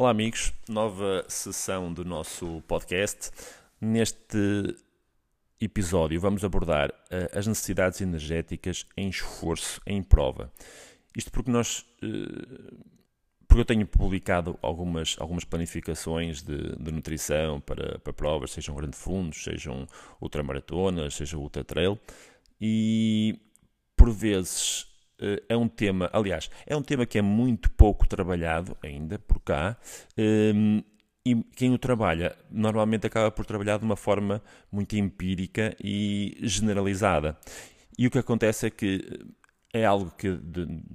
Olá amigos, nova sessão do nosso podcast. Neste episódio vamos abordar as necessidades energéticas em esforço, em prova. Isto porque eu tenho publicado algumas planificações de nutrição para provas, sejam grandes fundos, sejam ultramaratonas, seja ultra-trail, e por vezes é um tema, que é muito pouco trabalhado ainda por cá, e quem o trabalha normalmente acaba por trabalhar de uma forma muito empírica e generalizada. E o que acontece é que é algo que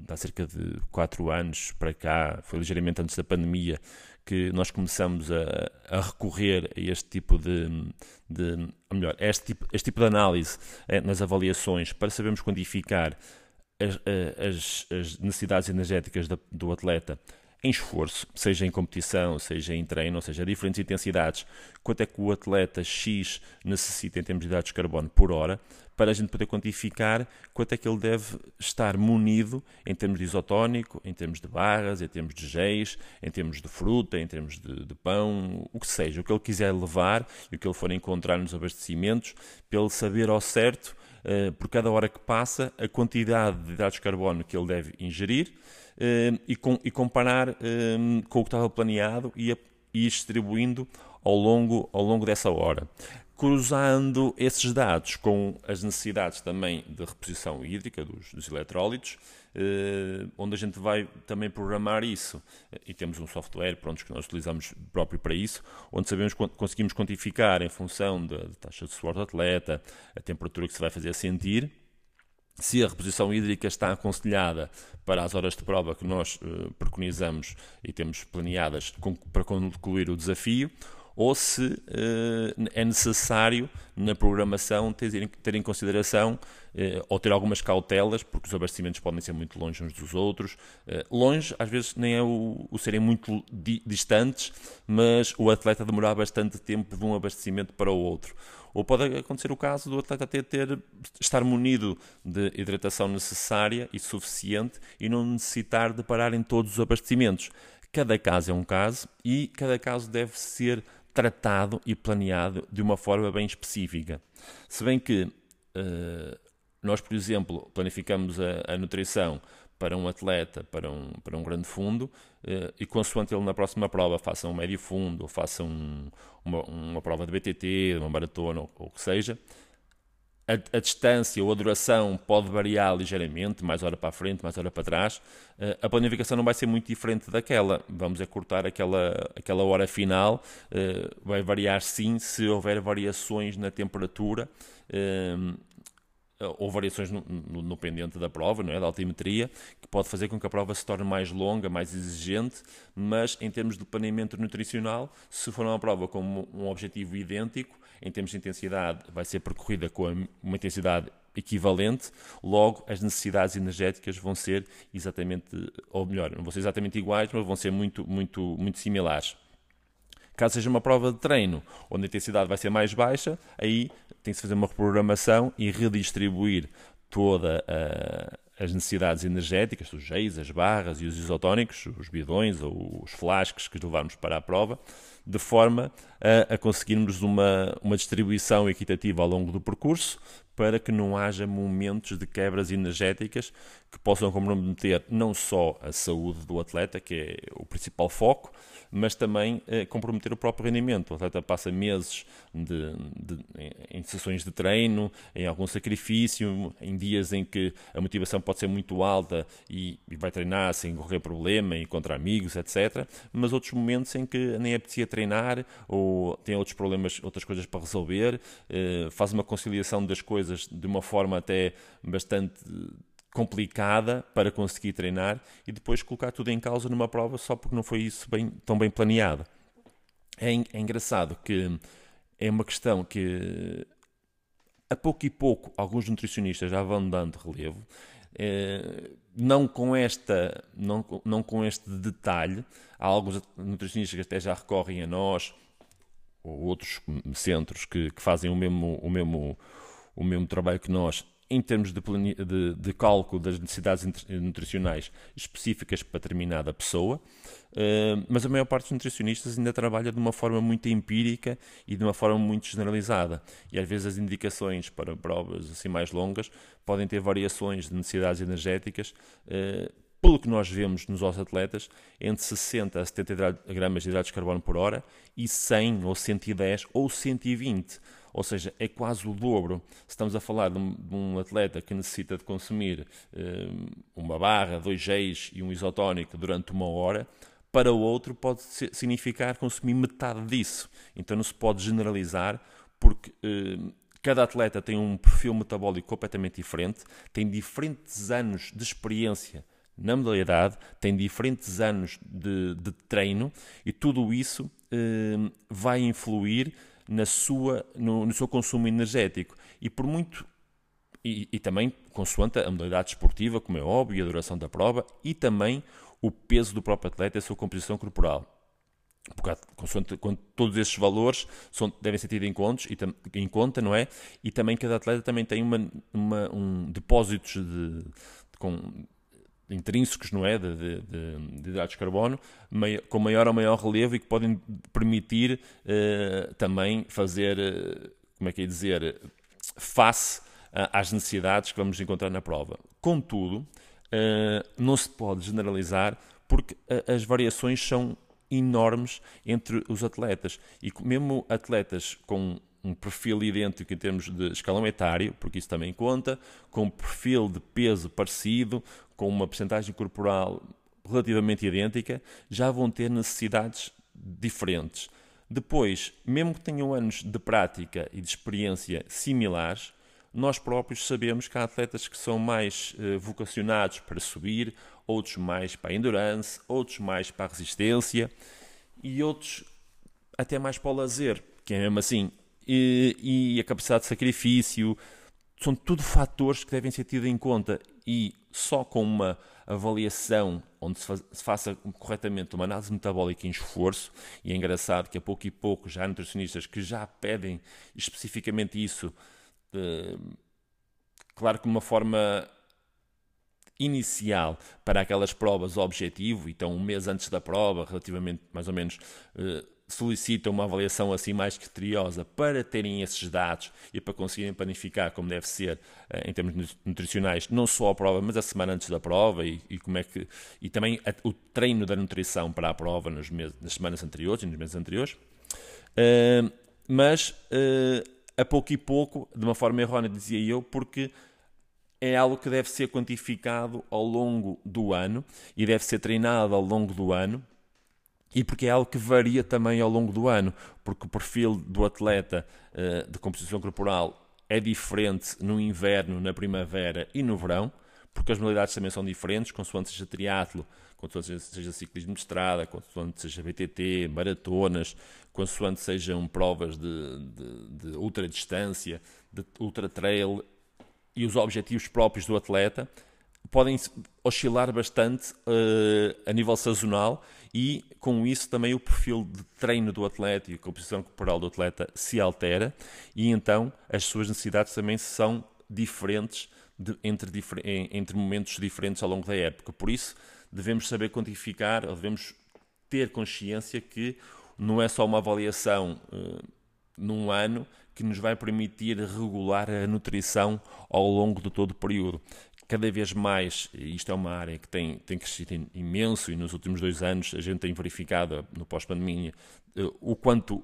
há cerca de 4 anos para cá, foi ligeiramente antes da pandemia, que nós começamos a recorrer a este tipo este tipo de análise nas avaliações para sabermos quantificar as necessidades energéticas do atleta em esforço, seja em competição, seja em treino, ou seja, a diferentes intensidades, quanto é que o atleta X necessita em termos de hidratos de carbono por hora, para a gente poder quantificar quanto é que ele deve estar munido em termos de isotónico, em termos de barras, em termos de géis, em termos de fruta, em termos de pão, o que seja, o que ele quiser levar e o que ele for encontrar nos abastecimentos, para ele saber ao certo, por cada hora que passa, a quantidade de hidratos de carbono que ele deve ingerir e comparar com o que estava planeado e distribuindo ao longo dessa hora. Cruzando esses dados com as necessidades também de reposição hídrica dos eletrólitos, onde a gente vai também programar isso. E temos um software que nós utilizamos próprio para isso, onde conseguimos quantificar em função da taxa de suor do atleta, a temperatura que se vai fazer sentir, se a reposição hídrica está aconselhada para as horas de prova que nós preconizamos e temos planeadas para concluir o desafio, ou se é necessário, na programação, ter em consideração ou ter algumas cautelas, porque os abastecimentos podem ser muito longe uns dos outros. Longe, às vezes, nem é o serem muito distantes, mas o atleta demorar bastante tempo de um abastecimento para o outro. Ou pode acontecer o caso do atleta até estar munido de hidratação necessária e suficiente e não necessitar de parar em todos os abastecimentos. Cada caso é um caso e cada caso deve ser tratado e planeado de uma forma bem específica. Se bem que nós, por exemplo, planificamos a nutrição para um atleta, para um grande fundo, e consoante ele na próxima prova faça um médio fundo, ou faça uma prova de BTT, uma maratona, ou o que seja, a distância ou a duração pode variar ligeiramente, mais hora para a frente, mais hora para trás. A planificação não vai ser muito diferente daquela. Vamos cortar aquela hora final. Vai variar sim, se houver variações na temperatura ou variações no pendente da prova, não é? Da altimetria, que pode fazer com que a prova se torne mais longa, mais exigente, mas em termos de planeamento nutricional, se for uma prova com um objetivo idêntico, em termos de intensidade vai ser percorrida com uma intensidade equivalente, logo as necessidades energéticas vão ser exatamente, ou melhor, não vão ser exatamente iguais, mas vão ser muito, muito, muito similares. Caso seja uma prova de treino, onde a intensidade vai ser mais baixa, aí tem que se fazer uma reprogramação e redistribuir todas as necessidades energéticas, os géis, as barras e os isotónicos, os bidões ou os flascos que levarmos para a prova, de forma a conseguirmos uma distribuição equitativa ao longo do percurso, para que não haja momentos de quebras energéticas que possam comprometer não só a saúde do atleta, que é o principal foco, mas também comprometer o próprio rendimento. O atleta passa meses em sessões de treino, em algum sacrifício, em dias em que a motivação pode ser muito alta e vai treinar sem correr problema, encontrar amigos, etc. Mas outros momentos em que nem apetecia treinar ou tem outros problemas, outras coisas para resolver, faz uma conciliação das coisas de uma forma até bastante complicada para conseguir treinar e depois colocar tudo em causa numa prova só porque não foi isso tão bem planeado. É engraçado que é uma questão que a pouco e pouco alguns nutricionistas já vão dando relevo, não com este detalhe. Há alguns nutricionistas que até já recorrem a nós ou outros centros que fazem o mesmo trabalho que nós em termos de cálculo das necessidades nutricionais específicas para determinada pessoa, mas a maior parte dos nutricionistas ainda trabalha de uma forma muito empírica e de uma forma muito generalizada. E às vezes as indicações para provas assim mais longas podem ter variações de necessidades energéticas, pelo que nós vemos nos nossos atletas, entre 60 a 70 gramas de hidratos de carbono por hora e 100 ou 110 ou 120. Ou seja, é quase o dobro. Se estamos a falar de um atleta que necessita de consumir uma barra, 2 géis e um isotónico durante 1 hora, para o outro pode significar consumir metade disso. Então não se pode generalizar, porque cada atleta tem um perfil metabólico completamente diferente, tem diferentes anos de experiência na modalidade, tem diferentes anos de treino, e tudo isso vai influir no seu consumo energético, e por muito e também consoante a modalidade esportiva, como é óbvio, e a duração da prova, e também o peso do próprio atleta e a sua composição corporal. Porque, consoante, todos estes valores devem ser tidos em conta, não é? E também cada atleta também tem depósitos intrínsecos, não é, de hidratos de carbono com maior ou maior relevo, e que podem permitir também fazer, face às necessidades que vamos encontrar na prova. Contudo, não se pode generalizar, porque as variações são enormes entre os atletas, e mesmo atletas com um perfil idêntico em termos de escalão etário, porque isso também conta, com um perfil de peso parecido, com uma percentagem corporal relativamente idêntica, já vão ter necessidades diferentes. Depois, mesmo que tenham anos de prática e de experiência similares, nós próprios sabemos que há atletas que são mais vocacionados para subir, outros mais para a endurance, outros mais para a resistência, e outros até mais para o lazer, que é mesmo assim. E a capacidade de sacrifício, são tudo fatores que devem ser tidos em conta, e só com uma avaliação onde se faça corretamente uma análise metabólica em esforço. E é engraçado que a pouco e pouco já há nutricionistas que já pedem especificamente isso, claro que de uma forma inicial para aquelas provas objetivo, então 1 mês antes da prova, relativamente mais ou menos, solicitam uma avaliação assim mais criteriosa para terem esses dados e para conseguirem planificar como deve ser em termos nutricionais, não só a prova, mas a semana antes da prova, e também o treino da nutrição para a prova nas semanas anteriores e nos meses anteriores. A pouco e pouco, de uma forma errónea, dizia eu, porque é algo que deve ser quantificado ao longo do ano e deve ser treinado ao longo do ano, e porque é algo que varia também ao longo do ano, porque o perfil do atleta de composição corporal é diferente no inverno, na primavera e no verão, porque as modalidades também são diferentes, consoante seja triatlo, consoante seja ciclismo de estrada, consoante seja BTT, maratonas, consoante sejam provas de ultra distância, de ultra trail, e os objetivos próprios do atleta podem oscilar bastante a nível sazonal, e com isso também o perfil de treino do atleta e a composição corporal do atleta se altera, e então as suas necessidades também são diferentes entre momentos diferentes ao longo da época. Por isso devemos saber quantificar, ou devemos ter consciência que não é só uma avaliação num ano que nos vai permitir regular a nutrição ao longo de todo o período. Cada vez mais, isto é uma área que tem crescido imenso, e nos últimos 2 anos a gente tem verificado, no pós-pandemia, o quanto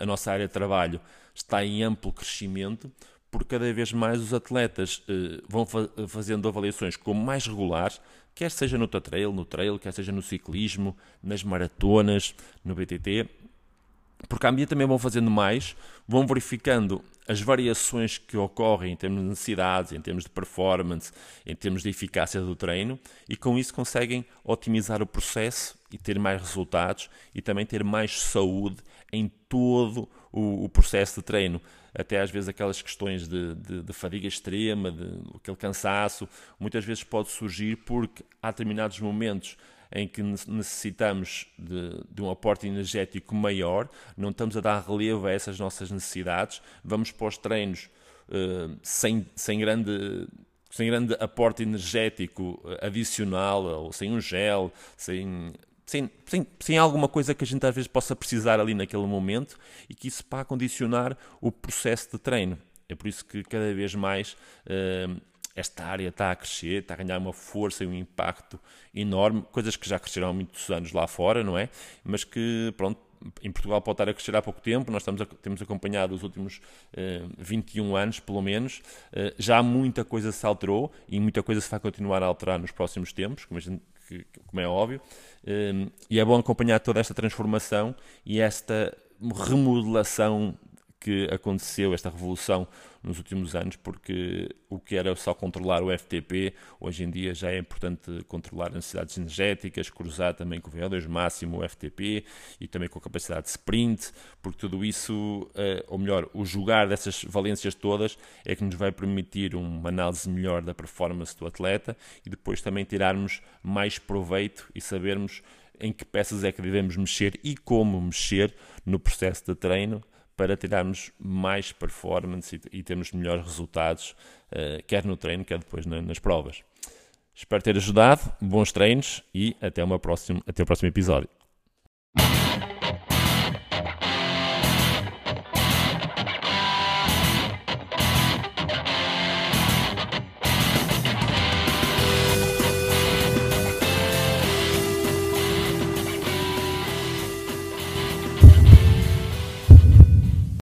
a nossa área de trabalho está em amplo crescimento, porque cada vez mais os atletas vão fazendo avaliações como mais regulares, quer seja no trail, quer seja no ciclismo, nas maratonas, no BTT, porque à medida também vão fazendo mais, vão verificando as variações que ocorrem em termos de necessidades, em termos de performance, em termos de eficácia do treino, e com isso conseguem otimizar o processo e ter mais resultados, e também ter mais saúde em todo o processo de treino. Até às vezes aquelas questões de fadiga extrema, aquele cansaço, muitas vezes pode surgir porque há determinados momentos em que necessitamos de um aporte energético maior, não estamos a dar relevo a essas nossas necessidades, vamos para os treinos sem grande aporte energético adicional, ou sem um gel, sem alguma coisa que a gente às vezes possa precisar ali naquele momento, e que isso pá condicionar o processo de treino. É por isso que cada vez mais esta área está a crescer, está a ganhar uma força e um impacto enorme, coisas que já cresceram há muitos anos lá fora, não é? Mas que, pronto, em Portugal pode estar a crescer há pouco tempo. Nós temos acompanhado os últimos 21 anos, pelo menos. Já muita coisa se alterou e muita coisa se vai continuar a alterar nos próximos tempos, como é óbvio. E é bom acompanhar toda esta transformação e esta remodelação que aconteceu, esta revolução nos últimos anos, porque o que era só controlar o FTP, hoje em dia já é importante controlar as necessidades energéticas, cruzar também com o VO2 máximo, o FTP, e também com a capacidade de sprint, porque tudo isso, ou melhor, o jogar dessas valências todas é que nos vai permitir uma análise melhor da performance do atleta, e depois também tirarmos mais proveito e sabermos em que peças é que devemos mexer e como mexer no processo de treino, para tirarmos mais performance e termos melhores resultados, quer no treino, quer depois nas provas. Espero ter ajudado, bons treinos e até o próximo episódio.